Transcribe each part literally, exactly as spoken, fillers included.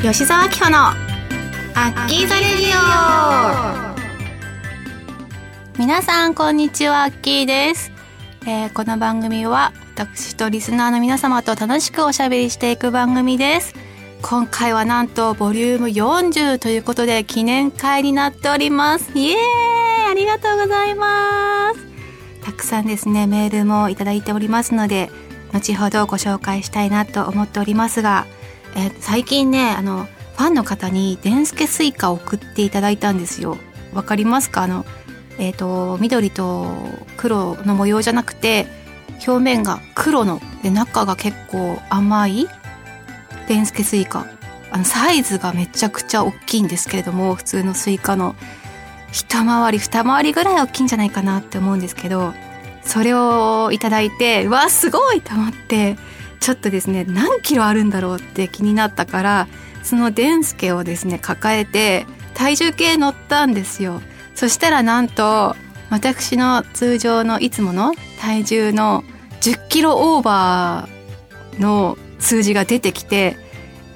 吉澤明穂のアッキーザレディオ。皆さんこんにちは、アッキーです。えー、この番組は私とリスナーの皆様と楽しくおしゃべりしていく番組です。今回はなんとボリュームよんじゅうということで記念会になっております。イエーイ、ありがとうございます。たくさんですね、メールもいただいておりますので後ほどご紹介したいなと思っておりますが、えー、最近ね、あのファンの方にでんすけスイカを送っていただいたんですよ。わかりますか？あの、えーと、緑と黒の模様じゃなくて表面が黒ので中が結構甘いでんすけスイカ、あのサイズがめちゃくちゃ大きいんですけれども、普通のスイカの一回り二回りぐらい大きいんじゃないかなって思うんですけど、それをいただいて、うわすごいと思って、ちょっとですね、何キロあるんだろうって気になったから、そのでんすけをですね抱えて体重計乗ったんですよ。そしたらなんと私の通常のいつもの体重のじゅっキロオーバーの数字が出てきて、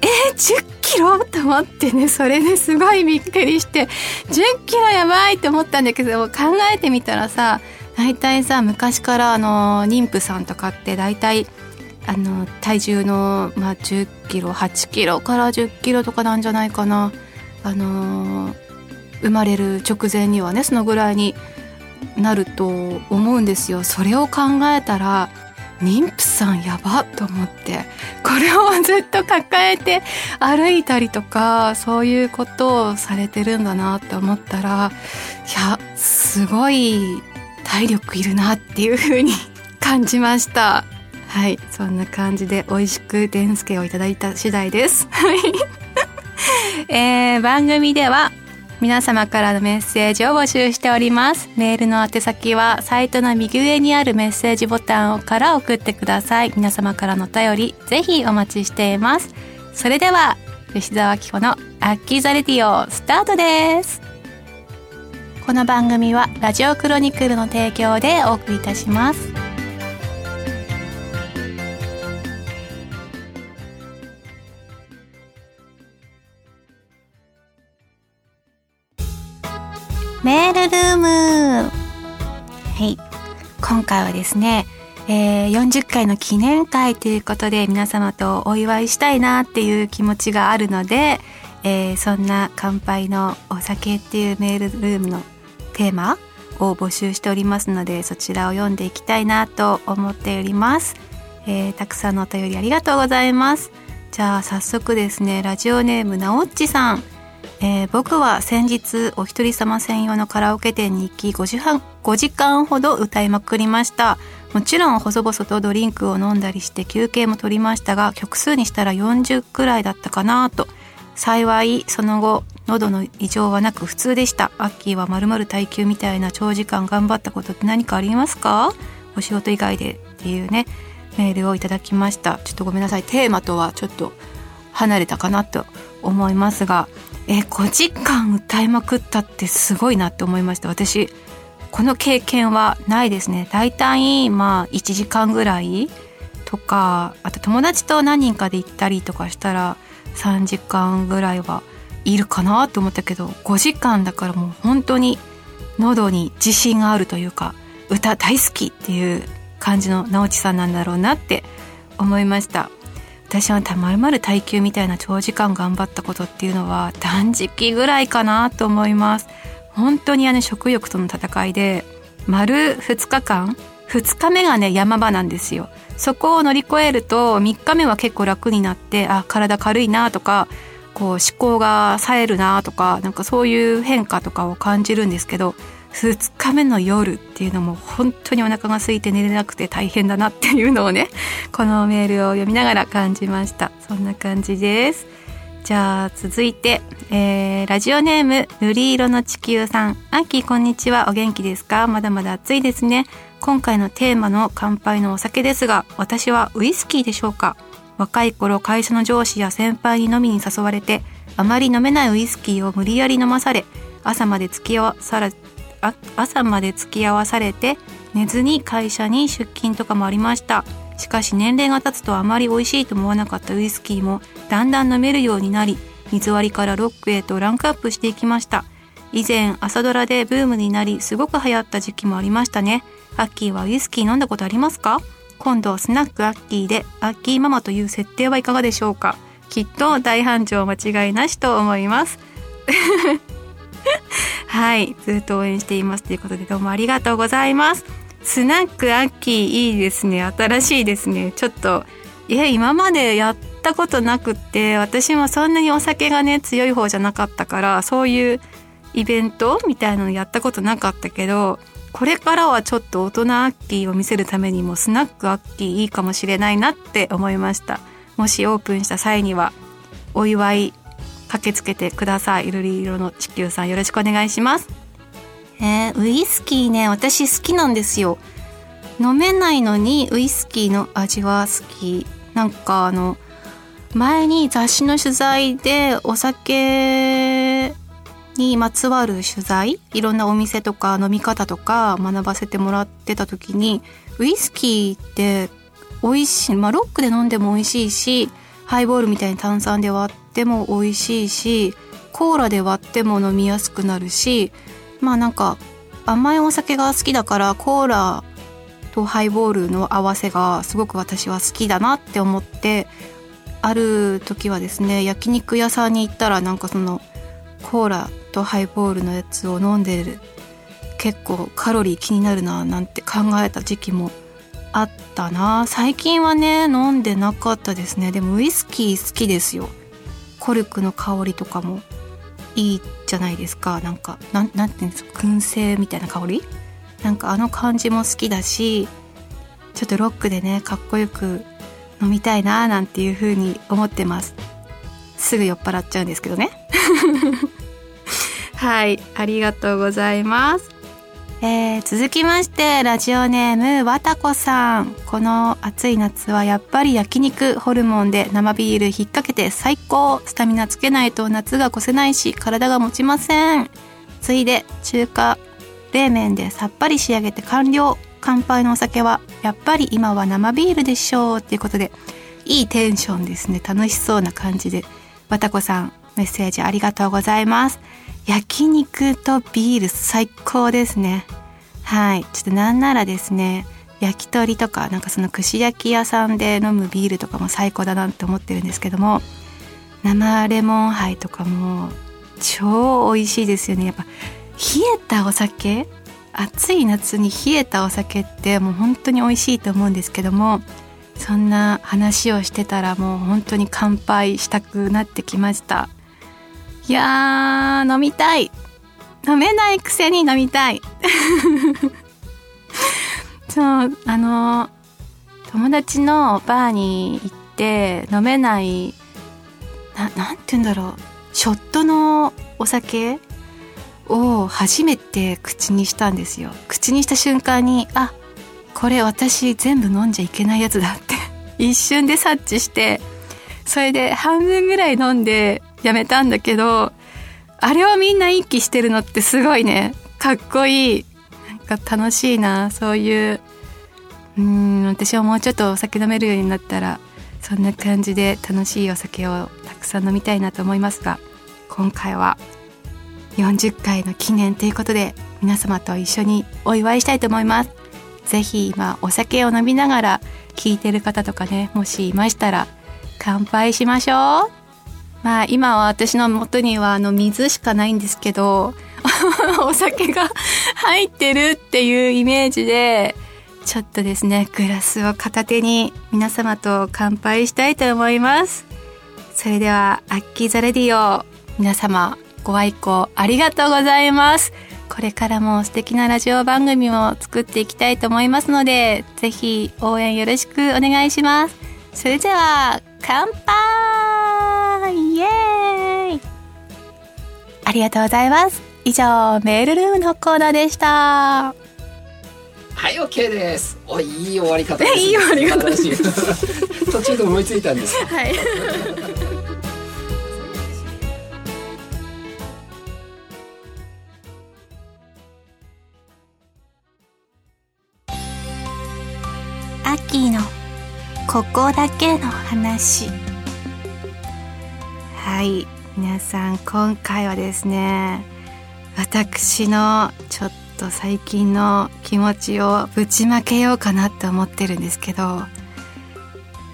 えー、じゅっキロと思ってね、それですごいびっくりして、じゅっキロやばいと思ったんだけど、考えてみたらさ、大体さ、昔からあの妊婦さんとかって大体あの体重の、まあ、じゅっキロはちキロからじゅっキロとかなんじゃないかな。あのー、生まれる直前にはね、そのぐらいになると思うんですよ。それを考えたら妊婦さんやばと思って、これをずっと抱えて歩いたりとか、そういうことをされてるんだなって思ったら、いやすごい体力いるなっていう風に感じました。はい、そんな感じで美味しくでんすけをいただいた次第です。はい、えー、番組では皆様からのメッセージを募集しております。メールの宛先はサイトの右上にあるメッセージボタンから送ってください。皆様からのお便りぜひお待ちしています。それでは吉澤明穂のアッキーザレディオスタートです。この番組はラジオクロニクルの提供でお送りいたします。メールルーム、はい、今回はですね、えー、よんじゅっかいの記念会ということで皆様とお祝いしたいなっていう気持ちがあるので、えー、そんな乾杯のお酒っていうメールルームのテーマを募集しておりますので、そちらを読んでいきたいなと思っております。えー、たくさんのお便りありがとうございます。じゃあ早速ですね、ラジオネームなおっちさん、えー、僕は先日お一人様専用のカラオケ店に行きごじかんほど歌いまくりました。もちろん細々とドリンクを飲んだりして休憩も取りましたが、曲数にしたらよんじゅうくらいだったかなと。幸いその後喉の異常はなく普通でした。アッキーはまるまる耐久みたいな長時間頑張ったことって何かありますか？お仕事以外でっていうね、メールをいただきました。ちょっとごめんなさい、テーマとはちょっと離れたかなと思いますが、えごじかん歌いまくったってすごいなって思いました。私この経験はないですね。だいたいまあいちじかんぐらいとか、あと友達と何人かで行ったりとかしたらさんじかんぐらいはいるかなと思ったけど、ごじかんだからもう本当に喉に自信があるというか、歌大好きっていう感じの直地さんなんだろうなって思いました。私はたまる耐久みたいな長時間頑張ったことっていうのは断食ぐらいかなと思います。本当にあの食欲との戦いで丸ふつかかん、ふつかめがね山場なんですよ。そこを乗り越えるとみっかめは結構楽になって、あ体軽いなとか、こう思考が冴えるなとか、なんかそういう変化とかを感じるんですけど、ふつかめの夜っていうのも本当にお腹が空いて寝れなくて大変だなっていうのをね、このメールを読みながら感じました。そんな感じです。じゃあ続いて、えー、ラジオネーム瑠璃色の地球さん、アッキーこんにちは、お元気ですか？まだまだ暑いですね。今回のテーマの乾杯のお酒ですが、私はウイスキーでしょうか？若い頃会社の上司や先輩に飲みに誘われて、あまり飲めないウイスキーを無理やり飲まされ、朝まで付き合わされてあ朝まで付き合わされて寝ずに会社に出勤とかもありました。しかし年齢が経つとあまり美味しいと思わなかったウイスキーもだんだん飲めるようになり、水割りからロックへとランクアップしていきました。以前朝ドラでブームになりすごく流行った時期もありましたね。アッキーはウイスキー飲んだことありますか？今度スナックアッキーでアッキーママという設定はいかがでしょうか？きっと大繁盛間違いなしと思いますはい、ずっと応援していますということで、どうもありがとうございます。スナックアッキーいいですね、新しいですね。ちょっといや今までやったことなくって、私もそんなにお酒がね強い方じゃなかったから、そういうイベントみたいなのやったことなかったけど、これからはちょっと大人アッキーを見せるためにもスナックアッキーいいかもしれないなって思いました。もしオープンした際にはお祝い駆けつけてください。緑色の地球さん、よろしくお願いします。えー、ウイスキーね、私好きなんですよ。飲めないのにウイスキーの味は好き。なんかあの前に雑誌の取材でお酒にまつわる取材、いろんなお店とか飲み方とか学ばせてもらってた時に、ウイスキーって美味しい、まあ、ロックで飲んでも美味しいし、ハイボールみたいに炭酸で割っても美味しいし、コーラで割っても飲みやすくなるし、まあなんか甘いお酒が好きだから、コーラとハイボールの合わせがすごく私は好きだなって思って、ある時はですね、焼肉屋さんに行ったら、なんかそのコーラとハイボールのやつを飲んでる、結構カロリー気になるななんて考えた時期もあったな。最近はね飲んでなかったですね。でもウイスキー好きですよ。コルクの香りとかもいいじゃないですか。なんかなんなんていうんですか、燻製みたいな香り、なんかあの感じも好きだし、ちょっとロックでねかっこよく飲みたいななんていう風に思ってます。すぐ酔っ払っちゃうんですけどねはい、ありがとうございます。えー、続きましてラジオネームわたこさん、この暑い夏はやっぱり焼肉、ホルモンで生ビール引っ掛けて最高。スタミナつけないと夏が越せないし体が持ちません。ついで中華冷麺でさっぱり仕上げて完了。乾杯のお酒はやっぱり今は生ビールでしょうということで、いいテンションですね。楽しそうな感じで、わたこさんメッセージありがとうございます。焼肉とビール最高ですね。はい、ちょっとなんならですね、焼き鳥とかなんかその串焼き屋さんで飲むビールとかも最高だなって思ってるんですけども、生レモン杯とかも超美味しいですよね。やっぱ冷えたお酒、暑い夏に冷えたお酒ってもう本当に美味しいと思うんですけども、そんな話をしてたらもう本当に乾杯したくなってきました。いやー飲みたい、飲めないくせに飲みたいそうあの友達のバーに行って飲めない な, なんて言うんだろうショットのお酒を初めて口にしたんですよ。口にした瞬間に、あ、これ私全部飲んじゃいけないやつだって一瞬で察知して、それで半分ぐらい飲んでやめたんだけど、あれをみんな一気してるのってすごいね、かっこいい、なんか楽しいな。そういう、うーん、私はもうちょっとお酒飲めるようになったらそんな感じで楽しいお酒をたくさん飲みたいなと思いますが、今回はよんじゅっかいの記念ということで皆様と一緒にお祝いしたいと思います。ぜひ今お酒を飲みながら聞いてる方とかね、もしいましたら乾杯しましょう。まあ、今は私の元にはあの水しかないんですけどお酒が入ってるっていうイメージで、ちょっとですねグラスを片手に皆様と乾杯したいと思います。それではアッキーザレディオ、皆様ご愛顧ありがとうございます。これからも素敵なラジオ番組を作っていきたいと思いますので、ぜひ応援よろしくお願いします。それでは乾杯、イエーイ。ありがとうございます。以上メールルームのコーナーでした。はい、 OK です。おいい終わり方です、ね、いい終わり方です途中で思いついたんですはいアッキーのここだけの話。はい、皆さん今回はですね、私のちょっと最近の気持ちをぶちまけようかなって思ってるんですけど、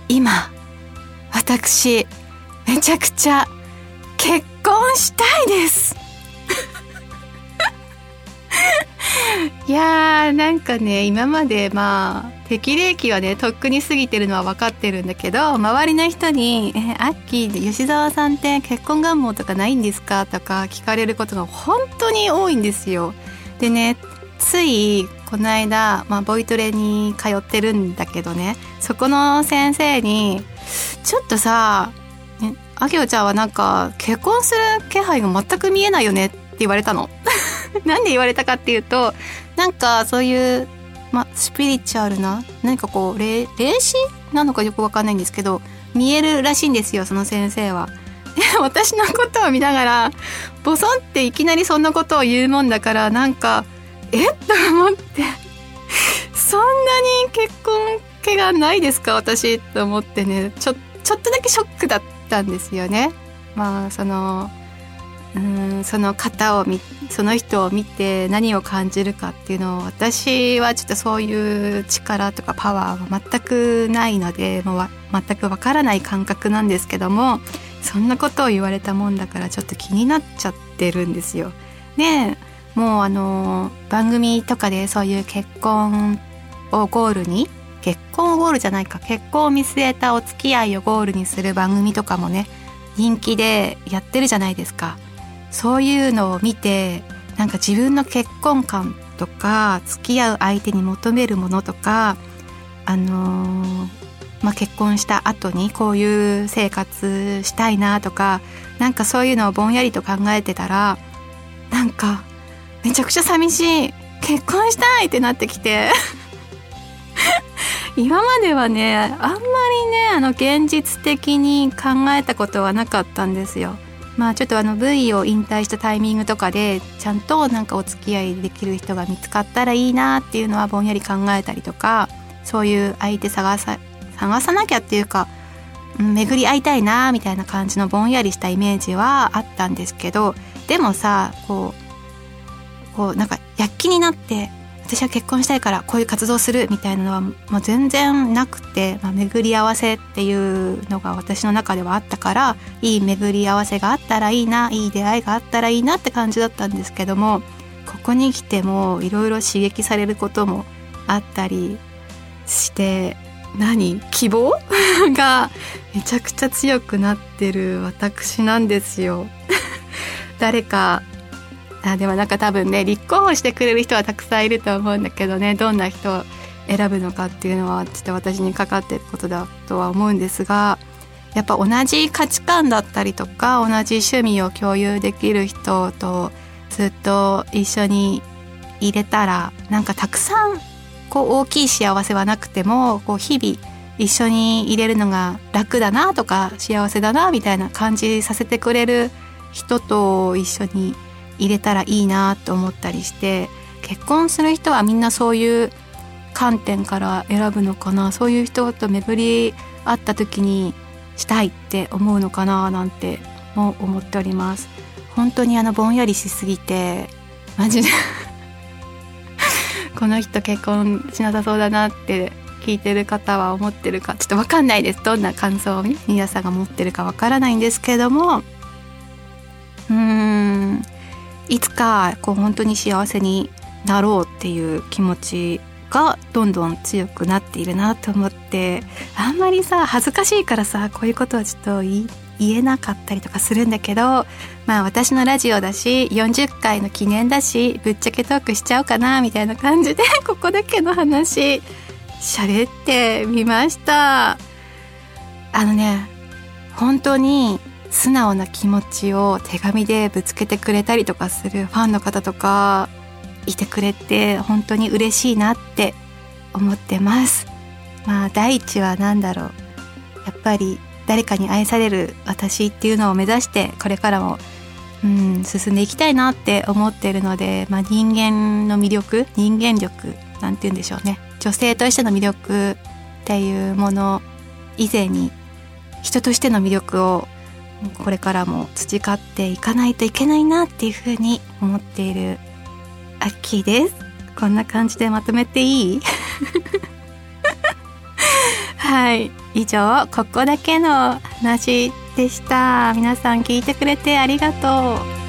今私めちゃくちゃ結婚したいですいやーなんかね、今までまあ適齢期はねとっくに過ぎてるのは分かってるんだけど、周りの人にえアッキー吉沢さんって結婚願望とかないんですかとか聞かれることが本当に多いんですよ。でね、ついこの間、まあ、ボイトレに通ってるんだけどね、そこの先生にちょっとさ、ね、あきおちゃんはなんか結婚する気配が全く見えないよねって言われたのなんで言われたかっていうと、なんかそういう、ま、スピリチュアルな何かこう霊視なのかよくわかんないんですけど、見えるらしいんですよ、その先生は。で、私のことを見ながらボソンっていきなりそんなことを言うもんだから、なんかえっと思ってそんなに結婚気がないですか私と思ってね、ちょ、ちょっとだけショックだったんですよね。まあそのうーんその方を見その人を見て何を感じるかっていうのを、私はちょっとそういう力とかパワーは全くないので、もう全くわからない感覚なんですけども、そんなことを言われたもんだからちょっと気になっちゃってるんですよ。で、もうあの番組とかでそういう結婚をゴールに結婚をゴールじゃないか結婚を見据えたお付き合いをゴールにする番組とかもね、人気でやってるじゃないですか。そういうのを見て、なんか自分の結婚観とか付き合う相手に求めるものとか、あのーまあ、結婚した後にこういう生活したいなとか、なんかそういうのをぼんやりと考えてたら、なんかめちゃくちゃ寂しい、結婚したいってなってきて今まではね、あんまりねあの現実的に考えたことはなかったんですよ。まあ、ちょっとあの V を引退したタイミングとかでちゃんとなんかお付き合いできる人が見つかったらいいなっていうのはぼんやり考えたりとか、そういう相手探さ、探さなきゃっていうか、うん、巡り会いたいなみたいな感じのぼんやりしたイメージはあったんですけど、でもさ、こう、こうなんか躍起になって私は結婚したいからこういう活動するみたいなのはもう全然なくて、まあ、巡り合わせっていうのが私の中ではあったから、いい巡り合わせがあったらいいな、いい出会いがあったらいいなって感じだったんですけども、ここに来てもいろいろ刺激されることもあったりして、何希望がめちゃくちゃ強くなってる私なんですよ誰かあでもなんか多分ね、立候補してくれる人はたくさんいると思うんだけどね、どんな人を選ぶのかっていうのはちょっと私にかかっていることだとは思うんですが、やっぱ同じ価値観だったりとか同じ趣味を共有できる人とずっと一緒にいれたら、なんかたくさんこう大きい幸せはなくても、こう日々一緒にいれるのが楽だなとか幸せだなみたいな感じさせてくれる人と一緒に入れたらいいなと思ったりして、結婚する人はみんなそういう観点から選ぶのかな、そういう人と巡り合った時にしたいって思うのかななんても思っております。本当にあのぼんやりしすぎてマジでこの人結婚しなさそうだなって聞いてる方は思ってるかちょっと分かんないです。どんな感想を皆さんが持ってるか分からないんですけども、うーんいつかこう本当に幸せになろうっていう気持ちがどんどん強くなっているなと思って、あんまりさ恥ずかしいからさこういうことはちょっと言えなかったりとかするんだけど、まあ私のラジオだしよんじゅっかいの記念だしぶっちゃけトークしちゃおうかなみたいな感じでここだけの話喋ってみました。あのね、本当に素直な気持ちを手紙でぶつけてくれたりとかするファンの方とかいてくれて本当に嬉しいなって思ってます。まあ第一は何だろう、やっぱり誰かに愛される私っていうのを目指してこれからもうん進んでいきたいなって思ってるので、まあ、人間の魅力、人間力なんて言うんでしょうね、女性としての魅力っていうもの以前に人としての魅力をこれからも培っていかないといけないなっていうふうに思っているアッキーです。こんな感じでまとめていい？はい、以上ここだけの話でした。皆さん聞いてくれてありがとう。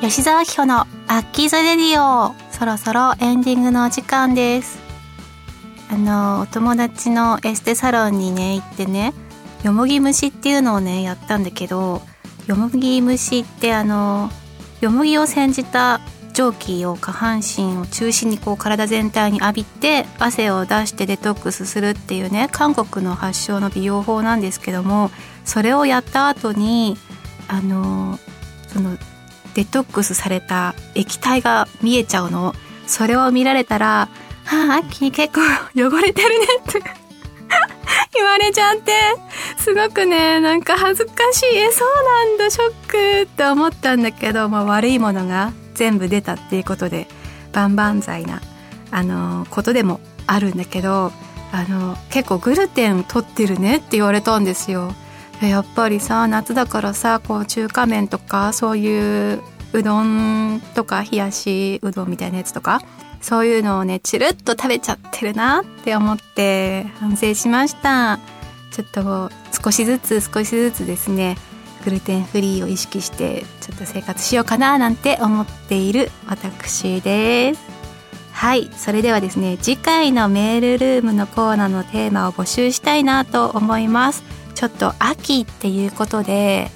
吉澤ひほのアッキーザレディオ、そろそろエンディングのお時間です。あのお友達のエステサロンにね行ってね、よもぎ蒸しっていうのをねやったんだけど、よもぎ蒸しってあのよもぎを煎じた蒸気を下半身を中心にこう体全体に浴びて汗を出してデトックスするっていうね、韓国の発祥の美容法なんですけども、それをやった後にあのそのデトックスされた液体が見えちゃうの。それを見られたら、あ、アッキー結構汚れてるねって言われちゃって、すごくねなんか恥ずかしい、えそうなんだショックって思ったんだけど、まあ、悪いものが全部出たっていうことで万々歳なあのことでもあるんだけど、あの結構グルテン取ってるねって言われたんですよ。やっぱりさ夏だからさ、こう中華麺とかそういううどんとか冷やしうどんみたいなやつとかそういうのをねチルッと食べちゃってるなって思って反省しました。ちょっと少しずつ少しずつですね、グルテンフリーを意識してちょっと生活しようかななんて思っている私です。はい、それではですね、次回のメールルームのコーナーのテーマを募集したいなと思います。ちょっと秋っていうことで、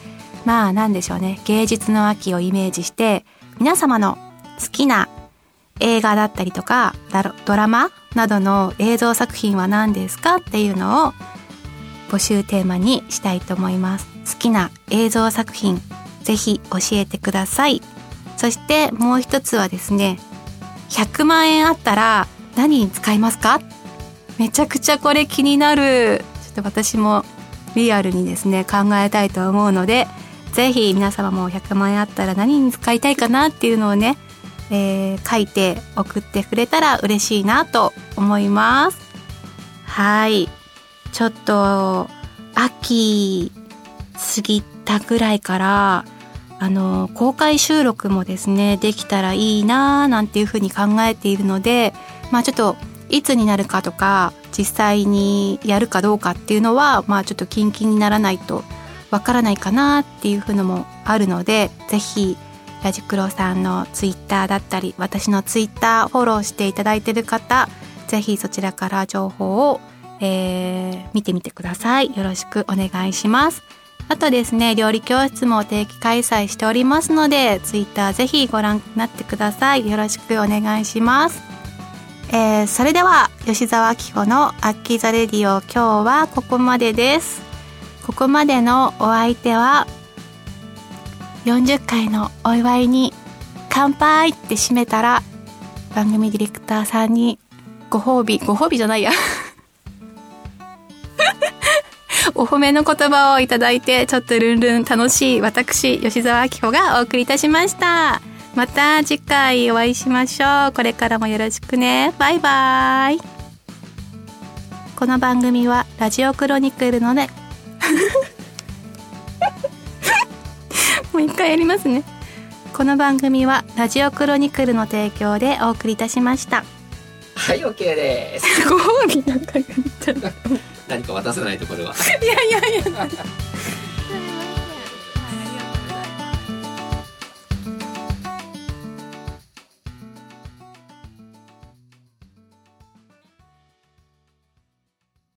まあなんでしょうね、芸術の秋をイメージして皆様の好きな映画だったりとかドラマなどの映像作品は何ですかっていうのを募集テーマにしたいと思います。好きな映像作品ぜひ教えてください。そしてもう一つはですね、ひゃくまんえんあったら何に使いますか？めちゃくちゃこれ気になる。ちょっと私もリアルにですね考えたいと思うので、ぜひ皆様もひゃくまんえんあったら何に使いたいかなっていうのをね、えー、書いて送ってくれたら嬉しいなと思います。はい、ちょっと秋過ぎたぐらいからあの公開収録もですねできたらいいななんていうふうに考えているので、まあちょっといつになるかとか実際にやるかどうかっていうのは、まあ、ちょっと近々にならないとわからないかなっていう風のもあるので、ぜひラジクロさんのツイッターだったり私のツイッターフォローしていただいている方、ぜひそちらから情報を、えー、見てみてください。よろしくお願いします。あとですね、料理教室も定期開催しておりますので、ツイッターぜひご覧になってください。よろしくお願いします。えー、それでは吉澤紀穂のアッキーザレディオ、今日はここまでです。ここまでのお相手はよんじゅっかいのお祝いに乾杯って締めたら番組ディレクターさんにご褒美ご褒美じゃないやお褒めの言葉をいただいて、ちょっとルンルン楽しい私吉澤紀穂がお送りいたしました。また次回お会いしましょう。これからもよろしくね。バイバイ。この番組はラジオクロニクルのねもう一回やりますね。この番組はラジオクロニクルの提供でお送りいたしました。はい、 OK です。ご褒美なんか言っちゃった何か渡せないところはいやいやいや